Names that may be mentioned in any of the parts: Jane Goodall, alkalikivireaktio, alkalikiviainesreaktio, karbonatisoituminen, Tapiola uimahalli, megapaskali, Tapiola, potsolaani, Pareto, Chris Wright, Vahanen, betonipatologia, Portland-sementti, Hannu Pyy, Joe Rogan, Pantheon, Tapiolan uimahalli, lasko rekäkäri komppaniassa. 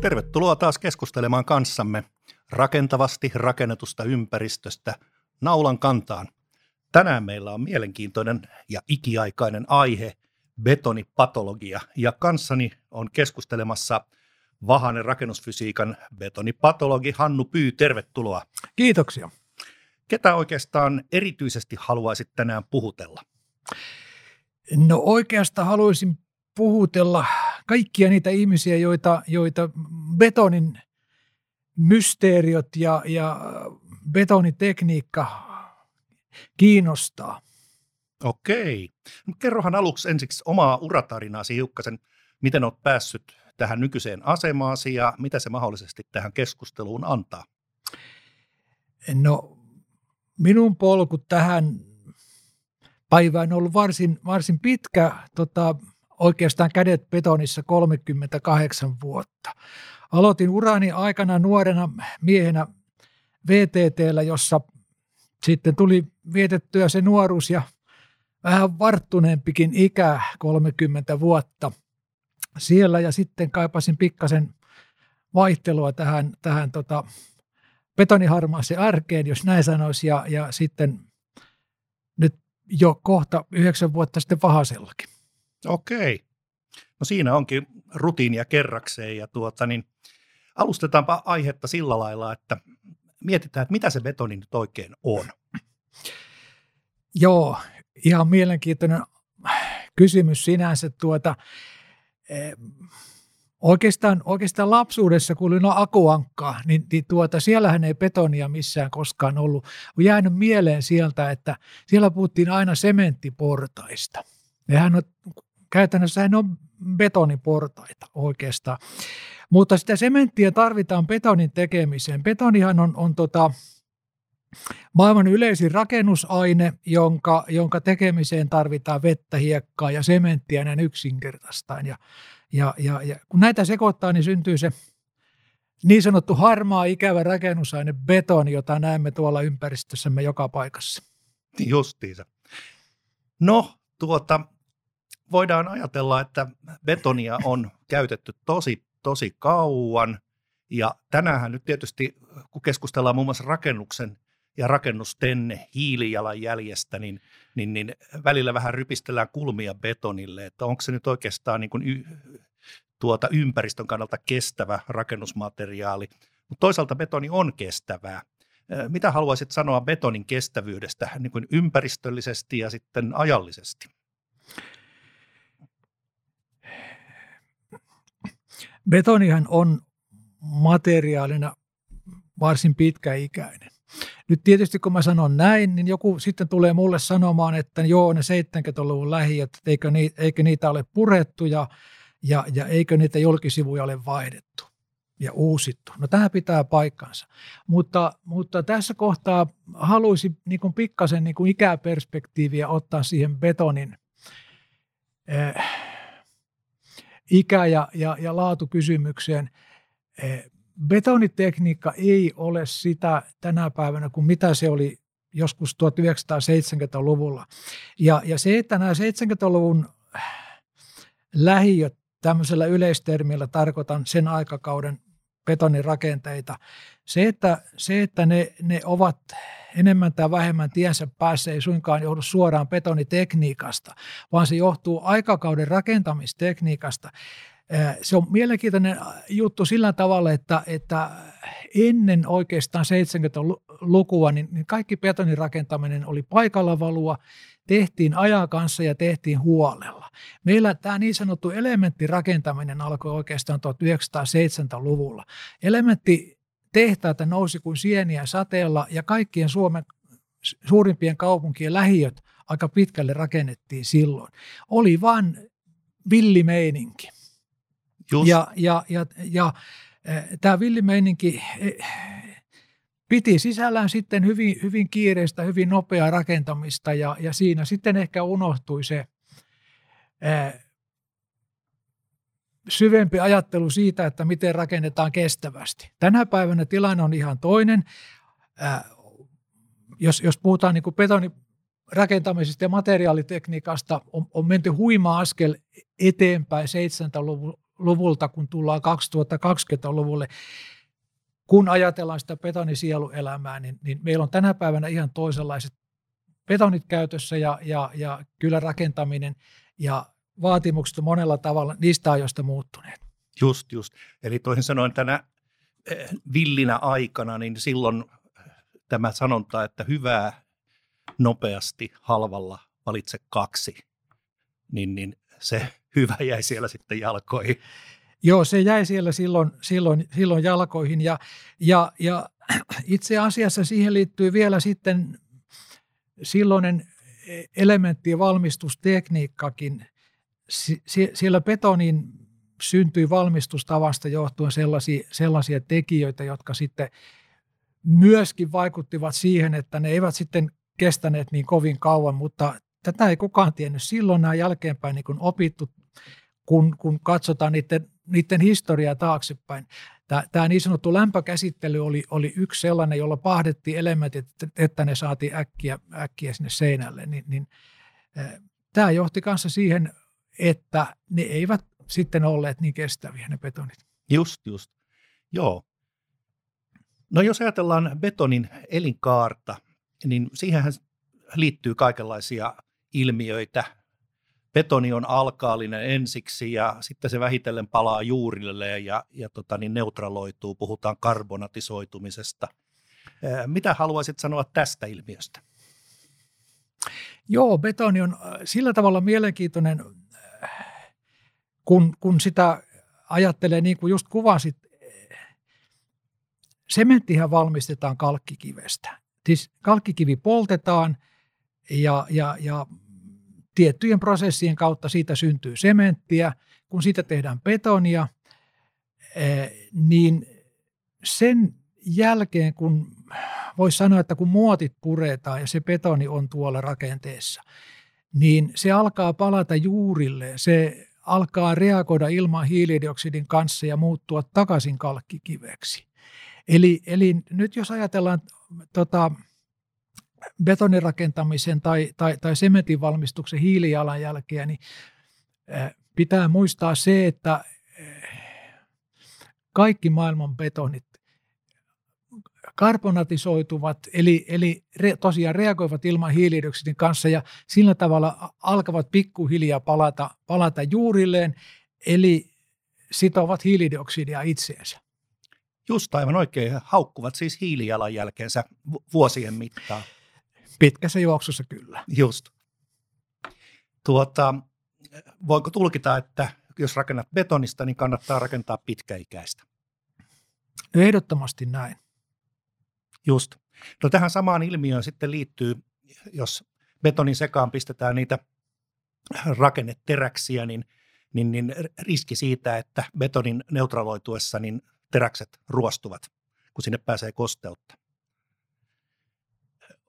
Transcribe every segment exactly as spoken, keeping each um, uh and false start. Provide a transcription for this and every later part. Tervetuloa taas keskustelemaan kanssamme rakentavasti rakennetusta ympäristöstä naulan kantaan. Tänään meillä on mielenkiintoinen ja ikiaikainen aihe, betonipatologia, ja kanssani on keskustelemassa Vahanen rakennusfysiikan betonipatologi Hannu Pyy. Tervetuloa. Kiitoksia. Ketä oikeastaan erityisesti haluaisit tänään puhutella? No oikeastaan haluaisin puhutella kaikkia niitä ihmisiä, joita, joita betonin mysteeriot ja, ja betonitekniikka kiinnostaa. Okei. No, kerrohan aluksi ensiksi omaa uratarinaasi hiukkasen, miten olet päässyt tähän nykyiseen asemaasi ja mitä se mahdollisesti tähän keskusteluun antaa? No minun polku tähän päivään on ollut varsin, varsin pitkä, tota, oikeastaan kädet betonissa kolmekymmentäkahdeksan vuotta. Aloitin urani aikana nuorena miehenä V T T:llä, jossa sitten tuli vietettyä se nuoruus ja vähän varttuneempikin ikä, kolmekymmentä vuotta siellä, ja sitten kaipasin pikkasen vaihtelua tähän, tähän tota, betoniharmaaseen arkeen, jos näin sanoisi, ja, ja sitten nyt jo kohta yhdeksän vuotta sitten Vahasellakin. Okei. No siinä onkin rutiinia kerrakseen, ja tuota, niin alustetaanpa aihetta sillä lailla, että mietitään, että mitä se betoni nyt oikein on. Joo, ihan mielenkiintoinen kysymys sinänsä. Tuota, eh, oikeastaan, oikeastaan lapsuudessa, kun oli no akuankkaa, niin, niin tuota, siellähän ei betonia missään koskaan ollut. On jäänyt mieleen sieltä, että siellä puhuttiin aina sementtiportaista. Nehän on, käytännössä ne on betoniportaita oikeastaan, mutta sitä sementtiä tarvitaan betonin tekemiseen. Betonihan on, on tota, maailman yleisin rakennusaine, jonka, jonka tekemiseen tarvitaan vettä, hiekkaa ja sementtiä näin yksinkertaistaan. Ja, ja, ja, ja kun näitä sekoittaa, niin syntyy se niin sanottu harmaa ikävä rakennusaine betoni, jota näemme tuolla ympäristössämme joka paikassa. Justiinsa. No. Tuota, voidaan ajatella, että betonia on käytetty tosi, tosi kauan, ja tänäänhän nyt tietysti, kun keskustellaan muun muassa rakennuksen ja rakennusten hiilijalanjäljestä, niin, niin, niin välillä vähän rypistellään kulmia betonille, että onko se nyt oikeastaan niin kuin y, tuota, ympäristön kannalta kestävä rakennusmateriaali, mutta toisaalta betoni on kestävää. Mitä haluaisit sanoa betonin kestävyydestä niin kuin ympäristöllisesti ja sitten ajallisesti? Betonihan on materiaalina varsin pitkäikäinen. Nyt tietysti kun mä sanon näin, niin joku sitten tulee mulle sanomaan, että joo, ne seitsemänkymmentäluvun lähiöt, eikö, ni, eikö niitä ole purettu ja, ja, ja eikö niitä julkisivuja ole vaihdettu ja uusittu. No tämä pitää paikkansa, mutta, mutta tässä kohtaa haluaisin niin kuin pikkasen niin kuin ikäperspektiiviä ottaa siihen betonin eh, ikä- ja, ja, ja laatukysymykseen. Eh, betonitekniikka ei ole sitä tänä päivänä kuin mitä se oli joskus tuhatyhdeksänsataaseitsemänkymmentäluvulla. Ja, ja se, että nämä seitsemänkymmentäluvun lähiöt, tämmöisellä yleistermillä tarkoitan sen aikakauden betonirakenteita. Se, että, se, että ne, ne ovat enemmän tai vähemmän tiensä päässä, ei suinkaan johdu suoraan betonitekniikasta, vaan se johtuu aikakauden rakentamistekniikasta. Se on mielenkiintoinen juttu sillä tavalla, että, että ennen oikeastaan seitsemänkymmentälukua niin kaikki betonirakentaminen oli paikalla valua, tehtiin ajan kanssa ja tehtiin huolella. Meillä tämä niin sanottu elementtirakentaminen alkoi oikeastaan tuhatyhdeksänsataaseitsemänkymmentäluvulla. Elementtitehtaita nousi kuin sieniä sateella, ja kaikkien Suomen suurimpien kaupunkien lähiöt aika pitkälle rakennettiin silloin. Oli vaan villimeininki. Just. Ja, ja, ja, ja tämä villimeininki piti sisällään sitten hyvin, hyvin kiireistä, hyvin nopeaa rakentamista, ja, ja siinä sitten ehkä unohtui se ää, syvempi ajattelu siitä, että miten rakennetaan kestävästi. Tänä päivänä tilanne on ihan toinen. Ää, jos, jos puhutaan niin kuin betonirakentamisesta ja materiaalitekniikasta, on, on menty huima askel eteenpäin seitsemänkymmentäluvun luvulta, kun tullaan kaksituhattakaksikymmentäluvulle, kun ajatellaan sitä betonisieluelämää, niin, niin meillä on tänä päivänä ihan toisenlaiset betonit käytössä ja, ja, ja kylän rakentaminen ja vaatimukset monella tavalla niistä ajoista muuttuneet. Just, just. Eli toisin sanoen tänä villinä aikana, niin silloin tämä sanonta, että hyvää nopeasti halvalla valitse kaksi, niin, niin se hyvä jäi siellä sitten jalkoihin. Joo, se jäi siellä silloin, silloin, silloin jalkoihin ja, ja, ja itse asiassa siihen liittyy vielä sitten silloinen elementtien valmistustekniikkakin. Sie- siellä betonin syntyi valmistustavasta johtuen sellaisia, sellaisia tekijöitä, jotka sitten myöskin vaikuttivat siihen, että ne eivät sitten kestäneet niin kovin kauan, mutta tätä ei kukaan tiennyt silloin, nämä jälkeenpäin niin kuin opittu, kun, kun katsotaan niiden, niiden historiaa taaksepäin. Tämä, tämä niin sanottu lämpökäsittely oli, oli yksi sellainen, jolla pahdettiin elementit, että ne saatiin äkkiä, äkkiä sinne seinälle. Niin, niin, äh, tämä johti kanssa siihen, että ne eivät sitten olleet niin kestäviä ne betonit. Just, just. Joo. No jos ajatellaan betonin elinkaarta, niin siihenhän liittyy kaikenlaisia ilmiöitä. Betoni on alkaalinen ensiksi ja sitten se vähitellen palaa juurilleen ja, ja tota, niin neutraloituu. Puhutaan karbonatisoitumisesta. Mitä haluaisit sanoa tästä ilmiöstä? Joo, betoni on sillä tavalla mielenkiintoinen, kun, kun sitä ajattelee niin kuin just kuvasit. Sementtihän valmistetaan kalkkikivestä. Siis kalkkikivi poltetaan ja, ja, ja tiettyjen prosessien kautta siitä syntyy sementtiä. Kun siitä tehdään betonia, niin sen jälkeen, kun voisi sanoa, että kun muotit puretaan ja se betoni on tuolla rakenteessa, niin se alkaa palata juurilleen. Se alkaa reagoida ilman hiilidioksidin kanssa ja muuttua takaisin kalkkikiveksi. Eli, eli nyt jos ajatellaan tota, betonirakentamisen tai, tai, tai sementin valmistuksen hiilijalanjälkeä, niin pitää muistaa se, että kaikki maailman betonit karbonatisoituvat, eli, eli re, tosiaan reagoivat ilman hiilidioksidin kanssa ja sillä tavalla alkavat pikkuhiljaa palata, palata juurilleen, eli sitovat hiilidioksidia itseensä. Just aivan oikein, haukkuvat siis hiilijalanjälkeensä vuosien mittaan. Pitkässä juoksussa kyllä. Just. Tuota, voinko tulkita, että jos rakennat betonista, niin kannattaa rakentaa pitkäikäistä? No ehdottomasti näin. Just. No tähän samaan ilmiöön sitten liittyy, jos betonin sekaan pistetään niitä rakenneteräksiä, niin, niin, niin riski siitä, että betonin neutraloituessa niin teräkset ruostuvat, kun sinne pääsee kosteutta.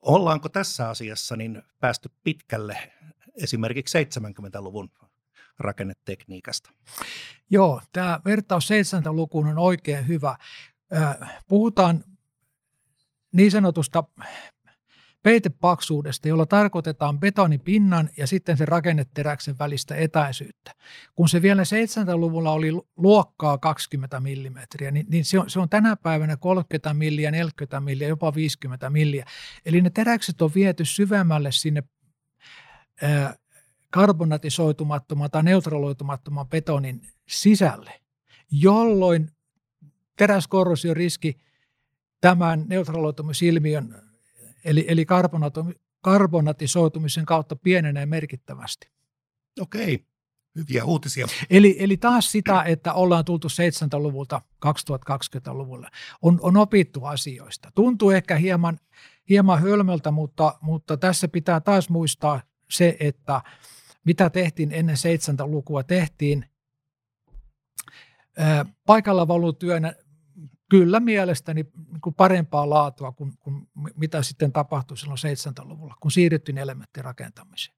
Ollaanko tässä asiassa niin päästy pitkälle esimerkiksi seitsemänkymmentäluvun rakennetekniikasta? Joo, tämä vertaus seitsemänkymmentälukuun on oikein hyvä. Puhutaan niin sanotusta peitepaksuudesta, jolla tarkoitetaan betonipinnan ja sitten sen rakenneteräksen välistä etäisyyttä. Kun se vielä seitsemänkymmentäluvulla oli luokkaa kaksikymmentä millimetriä, niin, niin se, on, se on tänä päivänä kolmekymmentä milliä, neljäkymmentä milliä, jopa viisikymmentä milliä. Eli ne teräkset on viety syvemmälle sinne ää, karbonatisoitumattoman tai neutraloitumattoman betonin sisälle, jolloin teräskorrosion riski tämän neutraloitumisilmiön Eli, eli karbonatisoitumisen kautta pienenee merkittävästi. Okei, hyviä uutisia. Eli, eli taas sitä, että ollaan tultu seitsemänkymmentäluvulta kaksituhattakaksikymmentäluvulle. On, on opittu asioista. Tuntuu ehkä hieman, hieman hölmöltä, mutta, mutta tässä pitää taas muistaa se, että mitä tehtiin ennen seitsemänkymmentälukua. Tehtiin ää, paikalla valutyönä. Kyllä mielestäni parempaa laatua kuin, kuin mitä sitten tapahtui silloin seitsemänkymmentäluvulla, kun siirryttiin elementtien rakentamiseen.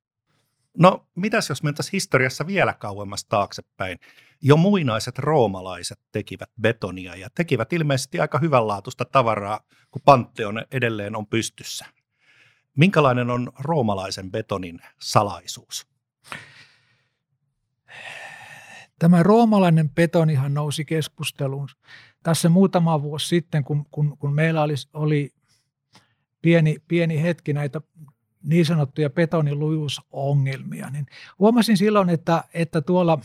No mitäs jos mentäisiin historiassa vielä kauemmas taaksepäin? Jo muinaiset roomalaiset tekivät betonia ja tekivät ilmeisesti aika hyvänlaatuista tavaraa, kun Pantheon edelleen on pystyssä. Minkälainen on roomalaisen betonin salaisuus? Tämä roomalainen betonihan nousi keskusteluun tässä muutama vuosi sitten, kun, kun, kun meillä oli, oli pieni, pieni hetki näitä niin sanottuja betonilujuusongelmia. Niin huomasin silloin, että, että tuolla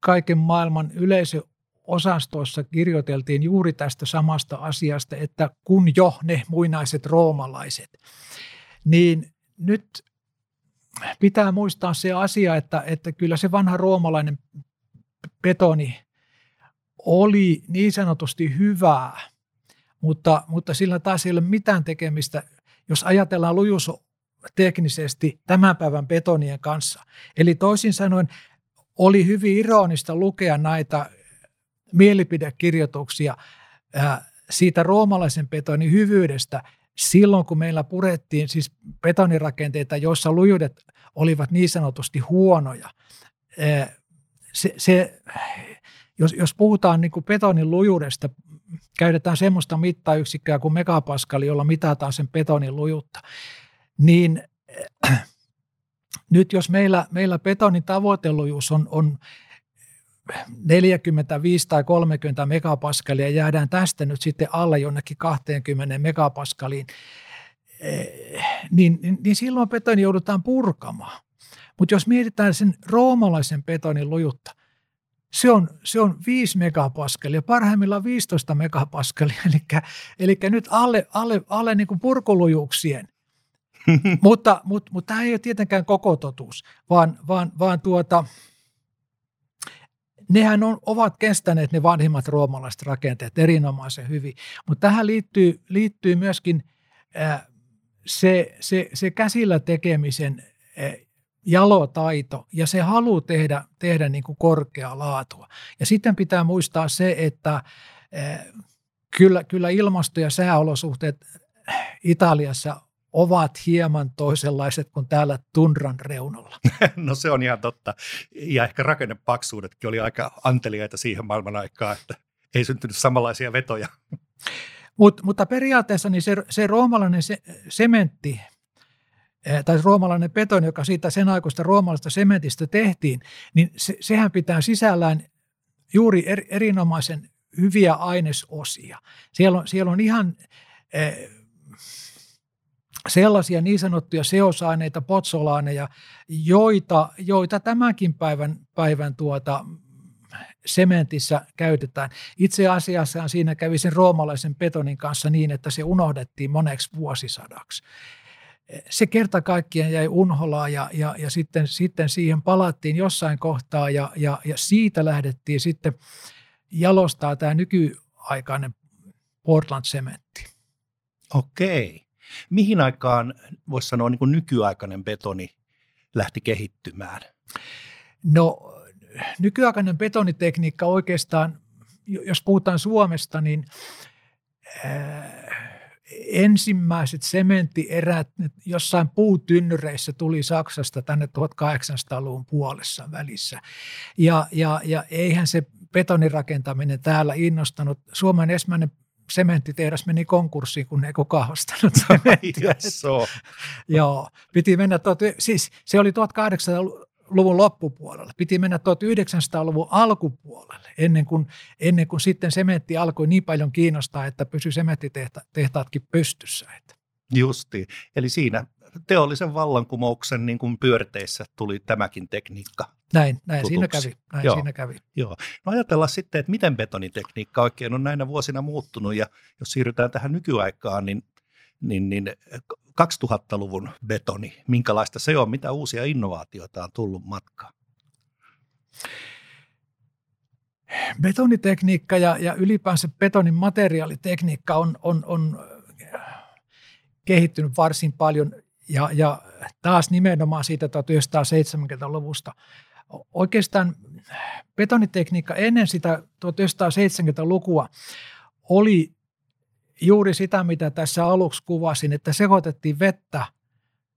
kaiken maailman yleisöosastoissa kirjoiteltiin juuri tästä samasta asiasta, että kun jo ne muinaiset roomalaiset, niin nyt pitää muistaa se asia, että, että kyllä se vanha roomalainen betoni oli niin sanotusti hyvää, mutta, mutta sillä taas ei ole mitään tekemistä, jos ajatellaan lujuusteknisesti tämän päivän betonien kanssa. Eli toisin sanoen oli hyvin ironista lukea näitä mielipidekirjoituksia siitä roomalaisen betonin hyvyydestä, silloin kun meillä purettiin siis betonirakenteita, joissa lujuudet olivat niin sanotusti huonoja. Se, se, jos, jos puhutaan niin kuin betonin lujuudesta, käytetään semmoista mittayksikköä kuin megapaskali, jolla mitataan sen betonin lujuutta, niin äh, nyt jos meillä, meillä betonin tavoitelujuus on, on neljäkymmentäviisi tai kolmekymmentä megapaskalia, jäädään tästä nyt sitten alle jonnekin kaksikymmentä megapaskaliin, niin, niin, niin silloin betoni joudutaan purkamaan. Mutta jos mietitään sen roomalaisen betonin lujutta, se on, se on viisi megapaskelia, parhaimmillaan viisitoista megapaskelia, eli, eli nyt alle, alle, alle niin kuin purkulujuuksien. mutta mutta, mutta tämä ei ole tietenkään koko totuus, vaan, vaan, vaan tuota... Nehän on, ovat kestäneet ne vanhimmat roomalaiset rakenteet erinomaisen hyvin, mutta tähän liittyy, liittyy myöskin äh, se, se, se käsillä tekemisen äh, jalotaito ja se halu tehdä, tehdä niin kuin korkeaa laatua. Ja sitten pitää muistaa se, että äh, kyllä, kyllä ilmasto- ja sääolosuhteet Italiassa ovat hieman toisenlaiset kuin täällä tundran reunalla. No se on ihan totta. Ja ehkä rakennepaksuudetkin oli aika anteliaita siihen maailman aikaa, että ei syntynyt samanlaisia vetoja. Mut, mutta periaatteessa niin se, se roomalainen se, sementti, tai roomalainen betoni, joka siitä sen aikuista roomalaisesta sementistä tehtiin, niin se, sehän pitää sisällään juuri er, erinomaisen hyviä ainesosia. Siellä on, siellä on ihan... Eh, sellaisia niin sanottuja seosaineita, potsolaaneja, joita, joita tämänkin päivän, päivän tuota, sementissä käytetään. Itse asiassa siinä kävi sen roomalaisen betonin kanssa niin, että se unohdettiin moneksi vuosisadaksi. Se kerta kaikkiaan jäi unholaan ja, ja, ja sitten, sitten siihen palattiin jossain kohtaa ja, ja, ja siitä lähdettiin sitten jalostaa tämä nykyaikainen Portland-sementti. Okei. Mihin aikaan, voisi sanoa, niin kuin nykyaikainen betoni lähti kehittymään? No nykyaikainen betonitekniikka oikeastaan, jos puhutaan Suomesta, niin äh, ensimmäiset sementtierät jossain puutynnyreissä tuli Saksasta tänne tuhatkahdeksansataaluvun puolessa välissä. Ja, ja, ja eihän se betonirakentaminen täällä innostanut. Suomen ensimmäinen sementtitehdas meni konkurssiin, kun ei kukaan ostanut sementtiä. Joo, piti mennä, siis se oli tuhatkahdeksansataaluvun loppupuolella, piti mennä tuhatyhdeksänsataaluvun alkupuolelle, ennen kuin, ennen kuin sitten sementti alkoi niin paljon kiinnostaa, että pysyi sementtitehtaatkin pystyssä. Justiin, eli siinä teollisen vallankumouksen niin kuin pyörteissä tuli tämäkin tekniikka. Näin, näin, siinä kävi, näin siinä kävi. Joo. No ajatellaan sitten, että miten betonitekniikka oikein on näinä vuosina muuttunut ja jos siirrytään tähän nykyaikaan, niin, niin, niin kaksituhattaluvun betoni, minkälaista se on, mitä uusia innovaatioita on tullut matkaan? Betonitekniikka ja, ja ylipäänsä betonin materiaalitekniikka on, on, on kehittynyt varsin paljon ja, ja taas nimenomaan siitä tuhatyhdeksänsataaseitsemänkymmentäluvusta. Oikeastaan betonitekniikka ennen sitä tuhatyhdeksänsataaseitsemänkymmentälukua oli juuri sitä, mitä tässä aluksi kuvasin, että sekoitettiin vettä,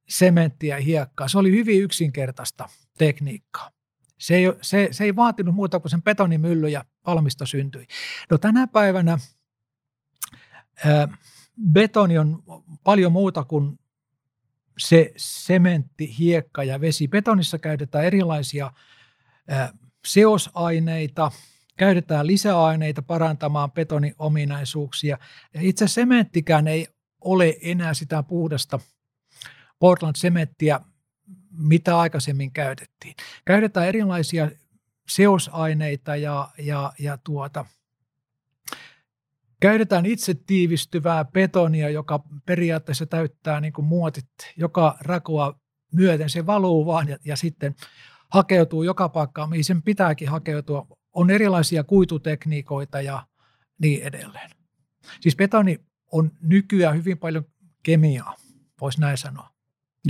sementtiä ja hiekkaa. Se oli hyvin yksinkertaista tekniikkaa. Se ei, se, se ei vaatinut muuta kuin sen betonimylly ja valmista syntyi. No tänä päivänä ää, betoni on paljon muuta kuin se sementti, hiekka ja vesi. Betonissa käytetään erilaisia äh, seosaineita, käytetään lisäaineita parantamaan betoniominaisuuksia. Ja itse sementtikään ei ole enää sitä puhdasta Portland-sementtiä, mitä aikaisemmin käytettiin. Käytetään erilaisia seosaineita ja, ja, ja tuota, käytetään itse tiivistyvää betonia, joka periaatteessa täyttää niin kuin muotit, joka rakoa myöten se valuu vaan ja, ja sitten hakeutuu joka paikkaan, mihin sen pitääkin hakeutua. On erilaisia kuitutekniikoita ja niin edelleen. Siis betoni on nykyään hyvin paljon kemiaa, voisi näin sanoa.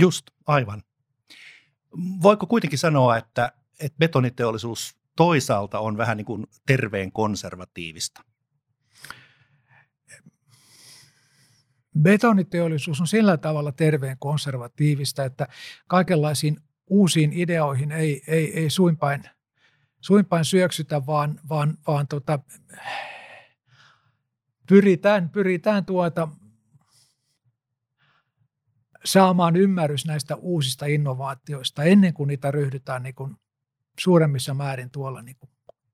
Just, aivan. Voiko kuitenkin sanoa, että, että betoniteollisuus toisaalta on vähän niin kuin terveen konservatiivista? Betoniteollisuus on sillä tavalla terveen konservatiivista, että kaikenlaisiin uusiin ideoihin ei, ei, ei suinpäin, suinpäin syöksytä, vaan, vaan, vaan tota, pyritään, pyritään tuota, saamaan ymmärrys näistä uusista innovaatioista ennen kuin niitä ryhdytään niin kuin suuremmissa määrin tuolla niin kuin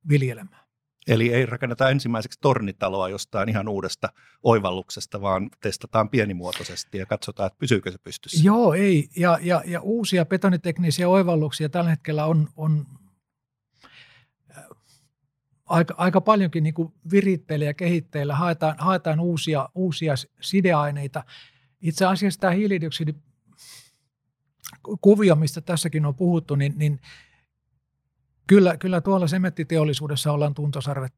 viljelemään. Eli ei rakenneta ensimmäiseksi tornitaloa jostain ihan uudesta oivalluksesta, vaan testataan pienimuotoisesti ja katsotaan, että pysyykö se pystyssä. Joo, ei. Ja, ja, ja uusia betoniteknisiä oivalluksia tällä hetkellä on, on aika, aika paljonkin niin kuin viritteillä ja kehitteillä. Haetaan, haetaan uusia, uusia sideaineita. Itse asiassa tämä hiilidioksidikuvio, mistä tässäkin on puhuttu, niin, niin Kyllä, kyllä tuolla sementtiteollisuudessa ollaan tuntosarvet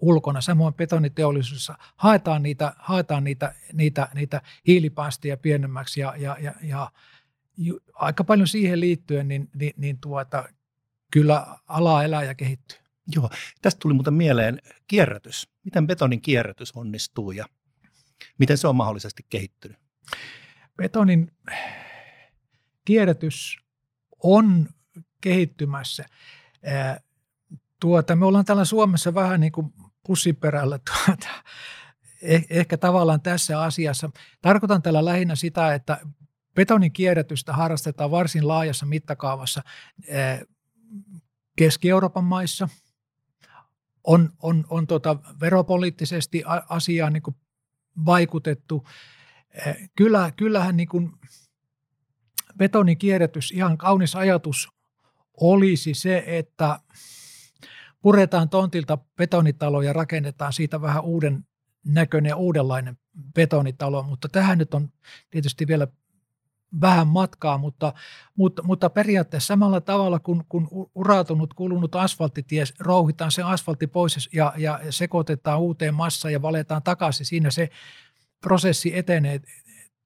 ulkona, samoin betoniteollisuudessa haetaan niitä, haetaan niitä, niitä, niitä hiilipäästöjä pienemmäksi ja, ja, ja, ja aika paljon siihen liittyen, niin, niin, niin tuota, kyllä ala elää ja kehittyy. Joo, tästä tuli muuten mieleen kierrätys. Miten betonin kierrätys onnistuu ja miten se on mahdollisesti kehittynyt? Betonin kierrätys on kehittymässä. Tuota, me ollaan täällä Suomessa vähän niin kuin pussinperällä tuota, eh, ehkä tavallaan tässä asiassa. Tarkoitan tällä lähinnä sitä, että betonin kierrätystä harrastetaan varsin laajassa mittakaavassa eh, Keski-Euroopan maissa. On, on, on tuota, veropoliittisesti asiaan niin kuin vaikutettu. Eh, kyllä, kyllähän niin kuin betonin kierrätys, ihan kaunis ajatus olisi se, että puretaan tontilta betonitalo ja rakennetaan siitä vähän uuden näköinen ja uudenlainen betonitalo, mutta tähän nyt on tietysti vielä vähän matkaa, mutta, mutta, mutta periaatteessa samalla tavalla kuin kun urautunut, kulunut asfalttitie, rouhitaan se asfaltti pois ja, ja sekoitetaan uuteen massaan ja valetaan takaisin, siinä se prosessi etenee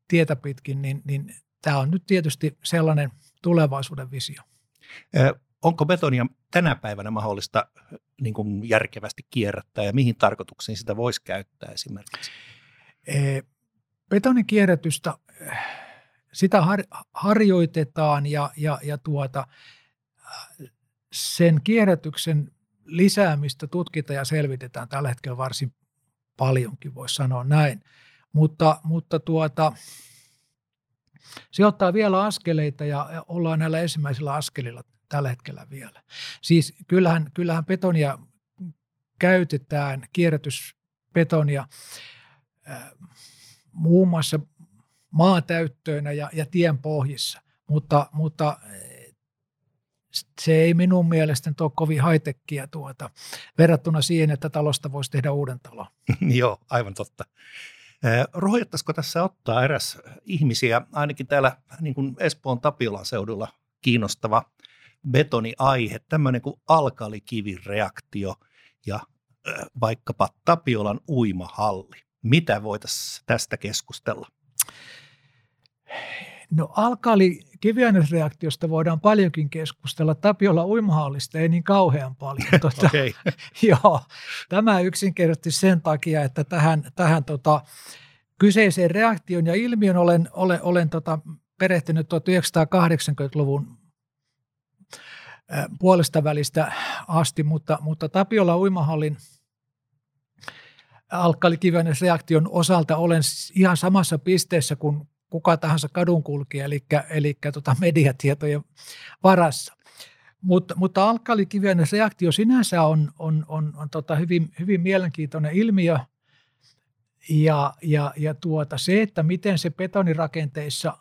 tietä pitkin, niin, niin tämä on nyt tietysti sellainen tulevaisuuden visio. Onko betonia tänä päivänä mahdollista niin kuin järkevästi kierrättää ja mihin tarkoituksiin sitä voisi käyttää esimerkiksi? Betonin kierrätystä, sitä har, harjoitetaan ja, ja, ja tuota, sen kierrätyksen lisäämistä tutkitaan ja selvitetään tällä hetkellä varsin paljonkin, voisi sanoa näin, mutta, mutta tuota... Se ottaa vielä askeleita ja ollaan näillä ensimmäisillä askelilla tällä hetkellä vielä. Siis kyllähän, kyllähän betonia käytetään, kierrätysbetonia äh, muun muassa maatäyttöinä ja, ja tien pohjissa, mutta, mutta se ei minun mielestäni ole kovin high-techia tuota, verrattuna siihen, että talosta voisi tehdä uuden talon. Joo, aivan totta. Rohjattaisiko tässä ottaa eräs ihmisiä, ainakin täällä niin kuin Espoon Tapiolan seudulla kiinnostava betoniaihe, tämmöinen kuin alkalikivireaktio ja vaikkapa Tapiolan uimahalli. Mitä voitaisiin tästä keskustella? No alkalikivireaktiosta voidaan paljonkin keskustella, Tapiolan uimahallista ei niin kauhean paljon. Tuota, okay. Joo, tämä yksinkertaisesti sen takia, että tähän, tähän tota, kyseiseen reaktioon ja ilmiön olen, olen, olen tota, perehtynyt tuhatyhdeksänsataakahdeksankymmentäluvun äh, puolesta välistä asti, mutta, mutta Tapiolan uimahallin alkalikivireaktion osalta olen ihan samassa pisteessä kuin kuka tahansa kadunkulkija, eli, eli tota mediatietojen varassa. Mutta, mutta alkalikivireaktio sinänsä on, on, on, on tota hyvin, hyvin mielenkiintoinen ilmiö. Ja, ja, ja tuota, se, että miten se betonirakenteissa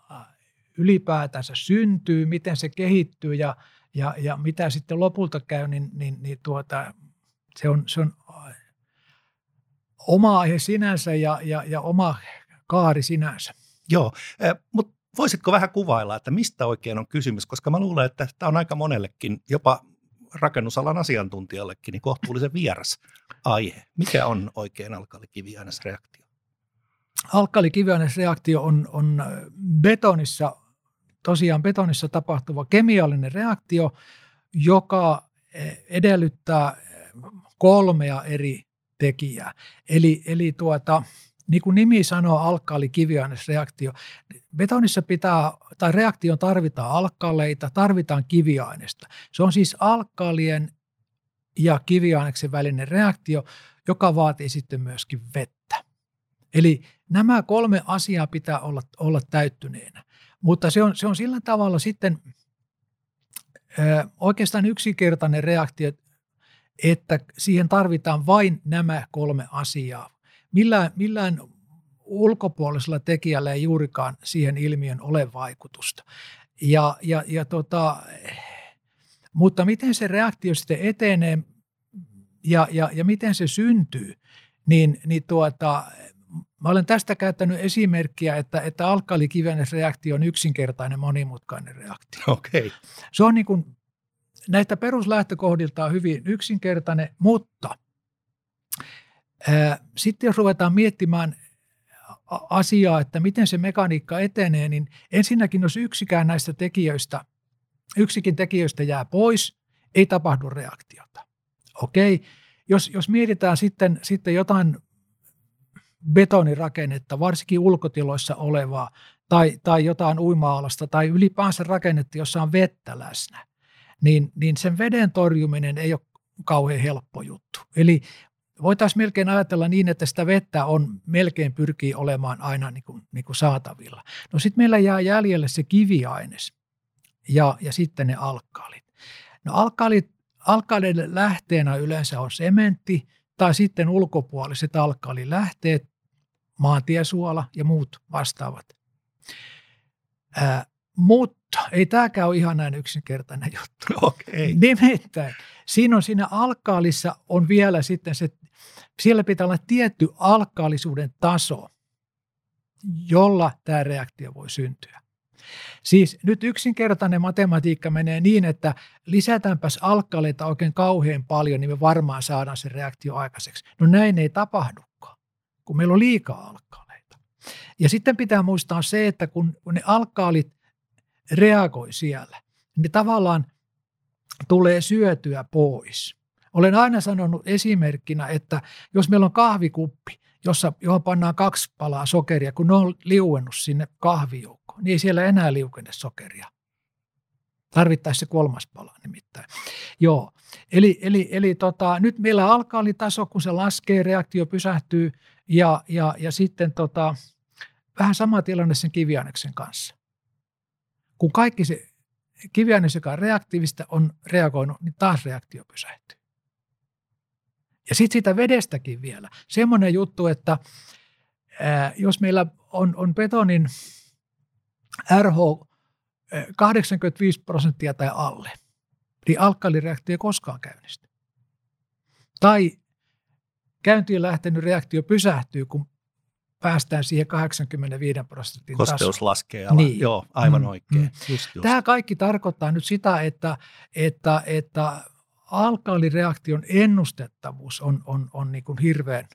ylipäätänsä syntyy, miten se kehittyy ja, ja, ja mitä sitten lopulta käy, niin, niin, niin tuota, se on, se on oma aihe sinänsä ja, ja, ja oma kaari sinänsä. Joo, mutta voisitko vähän kuvailla, että mistä oikein on kysymys, koska mä luulen, että tämä on aika monellekin, jopa rakennusalan asiantuntijallekin, niin kohtuullisen vieras aihe. Mikä on oikein alkalikiviainesreaktio? Alkalikiviainesreaktio on, on betonissa, tosiaan betonissa tapahtuva kemiallinen reaktio, joka edellyttää kolmea eri tekijää. Eli, eli tuota, niin kuin nimi sanoo, alkalikiviainesreaktio. Betonissa pitää, tai reaktioon tarvitaan alkaleita, tarvitaan kiviainesta. Se on siis alkalien ja kiviaineksen välinen reaktio, joka vaatii sitten myöskin vettä. Eli nämä kolme asiaa pitää olla, olla täyttyneenä. Mutta se on, se on sillä tavalla sitten ö, oikeastaan yksinkertainen reaktio, että siihen tarvitaan vain nämä kolme asiaa. Millään, millään ulkopuolisella tekijällä ei juurikaan siihen ilmiön ole vaikutusta. Ja, ja, ja tota, mutta miten se reaktio sitten etenee ja, ja, ja miten se syntyy, niin, niin tuota, mä olen tästä käyttänyt esimerkkiä, että, että alkalikiviainesreaktio on yksinkertainen monimutkainen reaktio. Okay. Se on niin kuin, näitä peruslähtökohdiltaan hyvin yksinkertainen, mutta sitten jos ruvetaan miettimään asiaa, että miten se mekaniikka etenee, niin ensinnäkin jos yksikään näistä tekijöistä, yksikin tekijöistä jää pois, ei tapahdu reaktiota. Okei, jos, jos mietitään sitten, sitten jotain betonirakennetta, varsinkin ulkotiloissa olevaa, tai, tai jotain uima-alasta, tai ylipäänsä rakennetta, jossa on vettä läsnä, niin, niin sen veden torjuminen ei ole kauhean helppo juttu. Eli voitaisiin melkein ajatella niin, että sitä vettä on melkein pyrkii olemaan aina niin kuin, niin kuin saatavilla. No sitten meillä jää jäljelle se kiviaines ja, ja sitten ne alkalit. No alkalit, alkalien lähteenä yleensä on sementti tai sitten ulkopuoliset alkalilähteet, maantiesuola ja muut vastaavat. Ää, mutta ei tämäkään ole ihan näin yksinkertainen juttu. Okay. Nimittäin siinä on siinä alkaalissa on vielä sitten se, siellä pitää olla tietty alkaalisuuden taso, jolla tämä reaktio voi syntyä. Siis nyt yksinkertainen matematiikka menee niin, että lisätäänpäs alkaaleita oikein kauhean paljon, niin me varmaan saadaan se reaktio aikaiseksi. No näin ei tapahdukaan, kun meillä on liikaa alkaaleita. Ja sitten pitää muistaa se, että kun ne alkaalit reagoi siellä, niin ne tavallaan tulee syötyä pois. Olen aina sanonut esimerkkinä, että jos meillä on kahvikuppi, jossa, johon pannaan kaksi palaa sokeria, kun ne on liuennut sinne kahvijoukkoon, niin ei siellä enää liukene sokeria. Tarvittaisiin se kolmas pala nimittäin. Joo. Eli, eli, eli tota, nyt meillä alkaalitaso, kun se laskee, reaktio pysähtyy ja, ja, ja sitten tota, vähän sama tilanne sen kiviaineksen kanssa. Kun kaikki se kiviaines, joka on reaktiivista, on reagoinut, niin taas reaktio pysähtyy. Ja sitten siitä vedestäkin vielä. Semmoinen juttu, että ää, jos meillä on, on betonin R H kahdeksankymmentäviisi prosenttia tai alle, niin alkalireaktio ei koskaan käynnisty. Tai käyntiin lähtenyt reaktio pysähtyy, kun päästään siihen kahdeksankymmentäviisi prosentin tasoon. Kosteus laskee ala. Niin. Joo, aivan mm, oikein. Mm. Just, just. Tämä kaikki tarkoittaa nyt sitä, että, että, että alkaalireaktion ennustettavuus on, on, on niin kuin hirveän,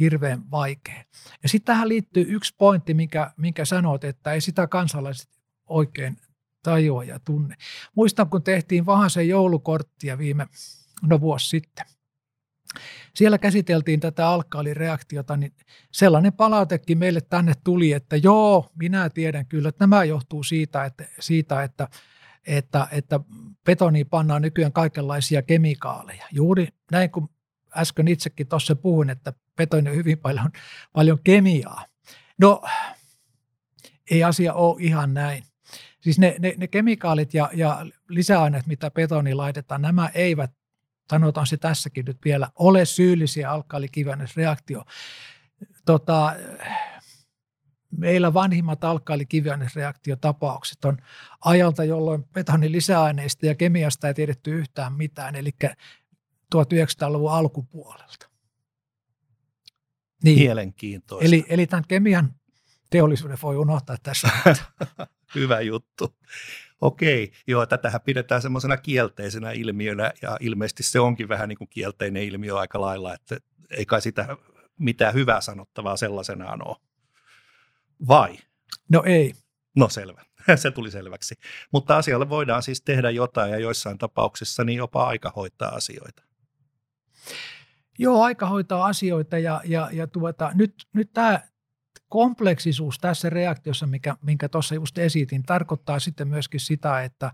hirveän vaikea. Ja sitten tähän liittyy yksi pointti, minkä, minkä sanot, että ei sitä kansalaiset oikein tajua ja tunne. Muistan, kun tehtiin Vahasen joulukorttia viime no vuosi sitten. Siellä käsiteltiin tätä alkaalireaktiota, niin sellainen palautekin meille tänne tuli, että joo, minä tiedän kyllä, että nämä johtuu siitä, että, siitä, että, että, että betoniin pannaan nykyään kaikenlaisia kemikaaleja. Juuri näin kuin äsken itsekin tuossa puhuin, että betoni on hyvin paljon, paljon kemiaa. No, ei asia ole ihan näin. Siis ne, ne, ne kemikaalit ja, ja lisäaineet, mitä betoniin laitetaan, nämä eivät, sanotaan se tässäkin nyt vielä, ole syyllisiä alkalikiviainesreaktioon. Tota, meillä vanhimmat alkalikiviainesreaktiotapaukset on ajalta, jolloin betonin lisäaineista ja kemiasta ei tiedetty yhtään mitään, eli tuhatyhdeksänsataaluvun alkupuolelta. Niin. Mielenkiintoista. Eli, eli tämän kemian teollisuuden voi unohtaa tässä. Hyvä juttu. Okei, joo, tätähän pidetään semmoisena kielteisenä ilmiönä, ja ilmeisesti se onkin vähän niin kuin kielteinen ilmiö aika lailla, että ei kai sitä mitään hyvää sanottavaa sellaisenaan ole. Vai? No ei. No selvä, se tuli selväksi. Mutta asialle voidaan siis tehdä jotain, ja joissain tapauksissa niin jopa aika hoitaa asioita. Joo, aika hoitaa asioita, ja, ja, ja tuota, nyt, nyt tämä kompleksisuus tässä reaktiossa, mikä, minkä tuossa just esitin, tarkoittaa sitten myöskin sitä, että,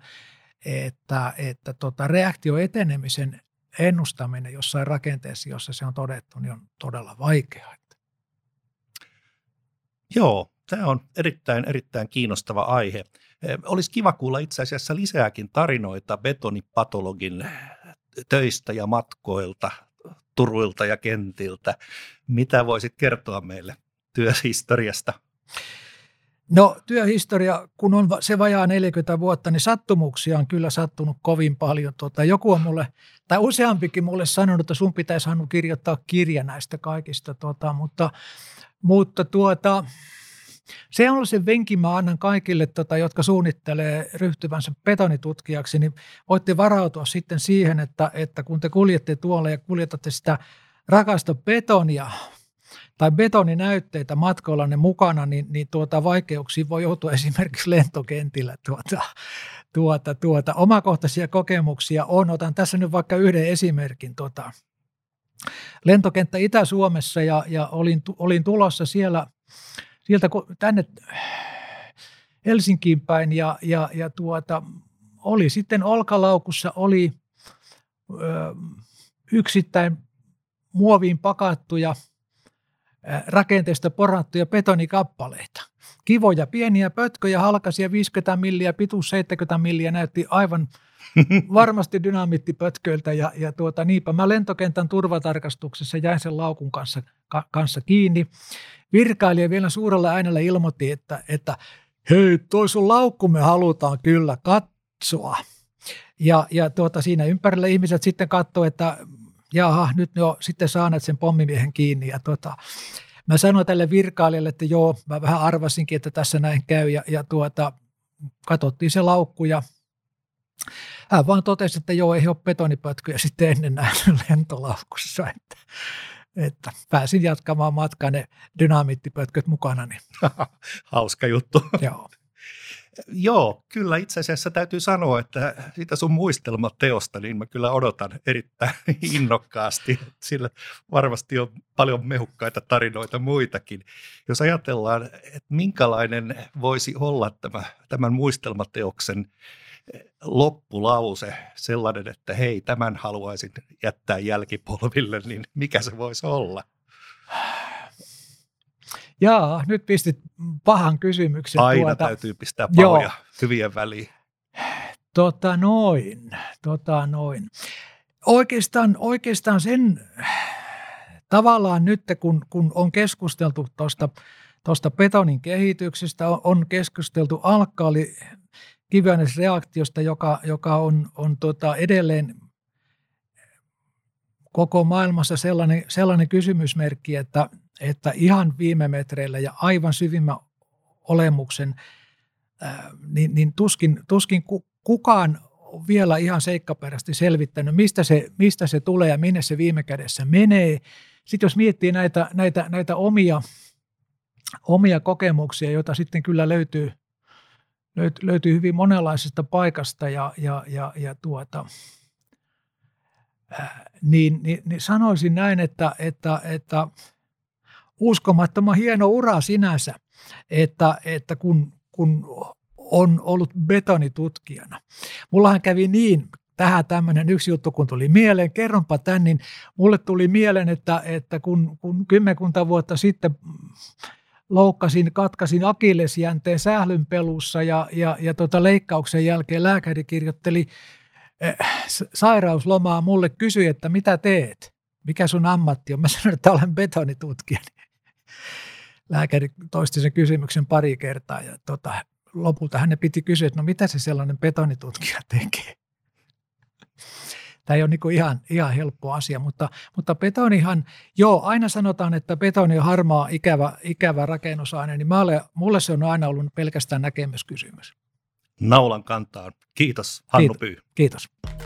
että, että tota reaktio etenemisen ennustaminen jossain rakenteessa, jossa se on todettu, niin on todella vaikeaa. Joo, tämä on erittäin, erittäin kiinnostava aihe. Olisi kiva kuulla itse asiassa lisääkin tarinoita betonipatologin töistä ja matkoilta, turuilta ja kentiltä. Mitä voisit kertoa meille työhistoriasta? No työhistoria, kun on se vajaa neljäkymmentä vuotta, niin sattumuksia on kyllä sattunut kovin paljon. Tuota, joku on mulle, tai useampikin mulle sanonut, että sun pitäisi Hannu kirjoittaa kirja näistä kaikista, tuota, mutta, mutta tuota, se on ollut se vinkin, mä annan kaikille, tuota, jotka suunnittelee ryhtyvänsä betonitutkijaksi, niin voitte varautua sitten siihen, että, että kun te kuljette tuolla ja kuljetatte sitä rakasta betonia, tai betoninäytteitä matkoillanne mukana, niin, niin tuota, vaikeuksiin voi joutua esimerkiksi lentokentillä. Tuota, tuota, tuota. Omakohtaisia kokemuksia on. Otan tässä nyt vaikka yhden esimerkin. Tuota, lentokenttä Itä-Suomessa ja, ja olin, olin tulossa siellä, sieltä tänne Helsinkiin päin ja, ja, ja tuota, oli sitten olkalaukussa oli ö, yksittäin muoviin pakattuja rakenteista porattuja betonikappaleita. Kivoja pieniä pötköjä, halkaisia viisikymmentä milliä, pituus seitsemänkymmentä milliä, näytti aivan varmasti dynamiittipötköiltä ja, ja tuota, niinpä mä lentokentän turvatarkastuksessa jäin sen laukun kanssa, ka, kanssa kiinni. Virkailija vielä suurella äänellä ilmoitti, että, että hei, toi sun laukku me halutaan kyllä katsoa. Ja, ja tuota, siinä ympärillä ihmiset sitten katsoi, että jaha, nyt ne on sitten saaneet sen pommimiehen kiinni. Ja tuota, mä sanoin tälle virkailijalle, että joo, mä vähän arvasinkin, että tässä näin käy. Ja, ja tuota, katsottiin se laukku ja hän vaan totesi, että joo, ei ole betonipötköjä sitten ennen nähnyt lentolaukussa. Että, että pääsin jatkamaan matkaa ne dynamiittipötköt mukana. Hauska juttu. Joo. Joo, kyllä itse asiassa täytyy sanoa, että siitä sun muistelmateosta, niin mä kyllä odotan erittäin innokkaasti, sillä varmasti on paljon mehukkaita tarinoita muitakin. Jos ajatellaan, että minkälainen voisi olla tämä, tämän muistelmateoksen loppulause, sellainen, että hei, tämän haluaisin jättää jälkipolville, niin mikä se voisi olla? Jaa, nyt pistit pahan kysymyksen. Aina tuota. Täytyy pistää pahoja hyvien väliin. Tota noin, tota noin. Oikeastaan, oikeastaan sen tavallaan nyt, kun, kun on keskusteltu tuosta, tuosta betonin kehityksestä, on, on keskusteltu alkalikiviainesreaktiosta, joka, joka on, on tota edelleen koko maailmassa sellainen, sellainen kysymysmerkki, että että ihan viime metreillä ja aivan syvimmän olemuksen, ää, niin, niin tuskin, tuskin kukaan on vielä ihan seikkaperäisesti selvittänyt, mistä se, mistä se tulee ja minne se viime kädessä menee. Sitten jos miettii näitä, näitä, näitä omia, omia kokemuksia, joita sitten kyllä löytyy, löytyy, löytyy hyvin monenlaisesta paikasta ja, ja, ja, ja tuota... Ää, niin, niin, niin sanoisin näin, että... että, että uskomattoman hieno ura sinänsä, että, että kun, kun on ollut betonitutkijana. Mullahan kävi niin, tähän tämmöinen yksi juttu, kun tuli mieleen, kerronpa tämän, niin mulle tuli mieleen, että, että kun, kun kymmenkunta vuotta sitten loukkasin, katkasin akillesjänteen sählynpelussa ja, ja, ja tota leikkauksen jälkeen lääkäri kirjoitteli äh, sairauslomaa mulle, kysyi, että mitä teet, mikä sun ammatti on. Mä sanoin, että olen betonitutkija. Lääkäri toisti sen kysymyksen pari kertaa ja tota, lopulta hän piti kysyä, että no mitä se sellainen betonitutkija tekee. Tämä ei ole niin kuin ihan, ihan helppo asia, mutta, mutta betonihan, joo, aina sanotaan, että betoni on harmaa, ikävä, ikävä rakennusaine, niin olen, mulle se on aina ollut pelkästään näkemyskysymys. Naulan kantaan. Kiitos, Hannu Pyy. Kiitos.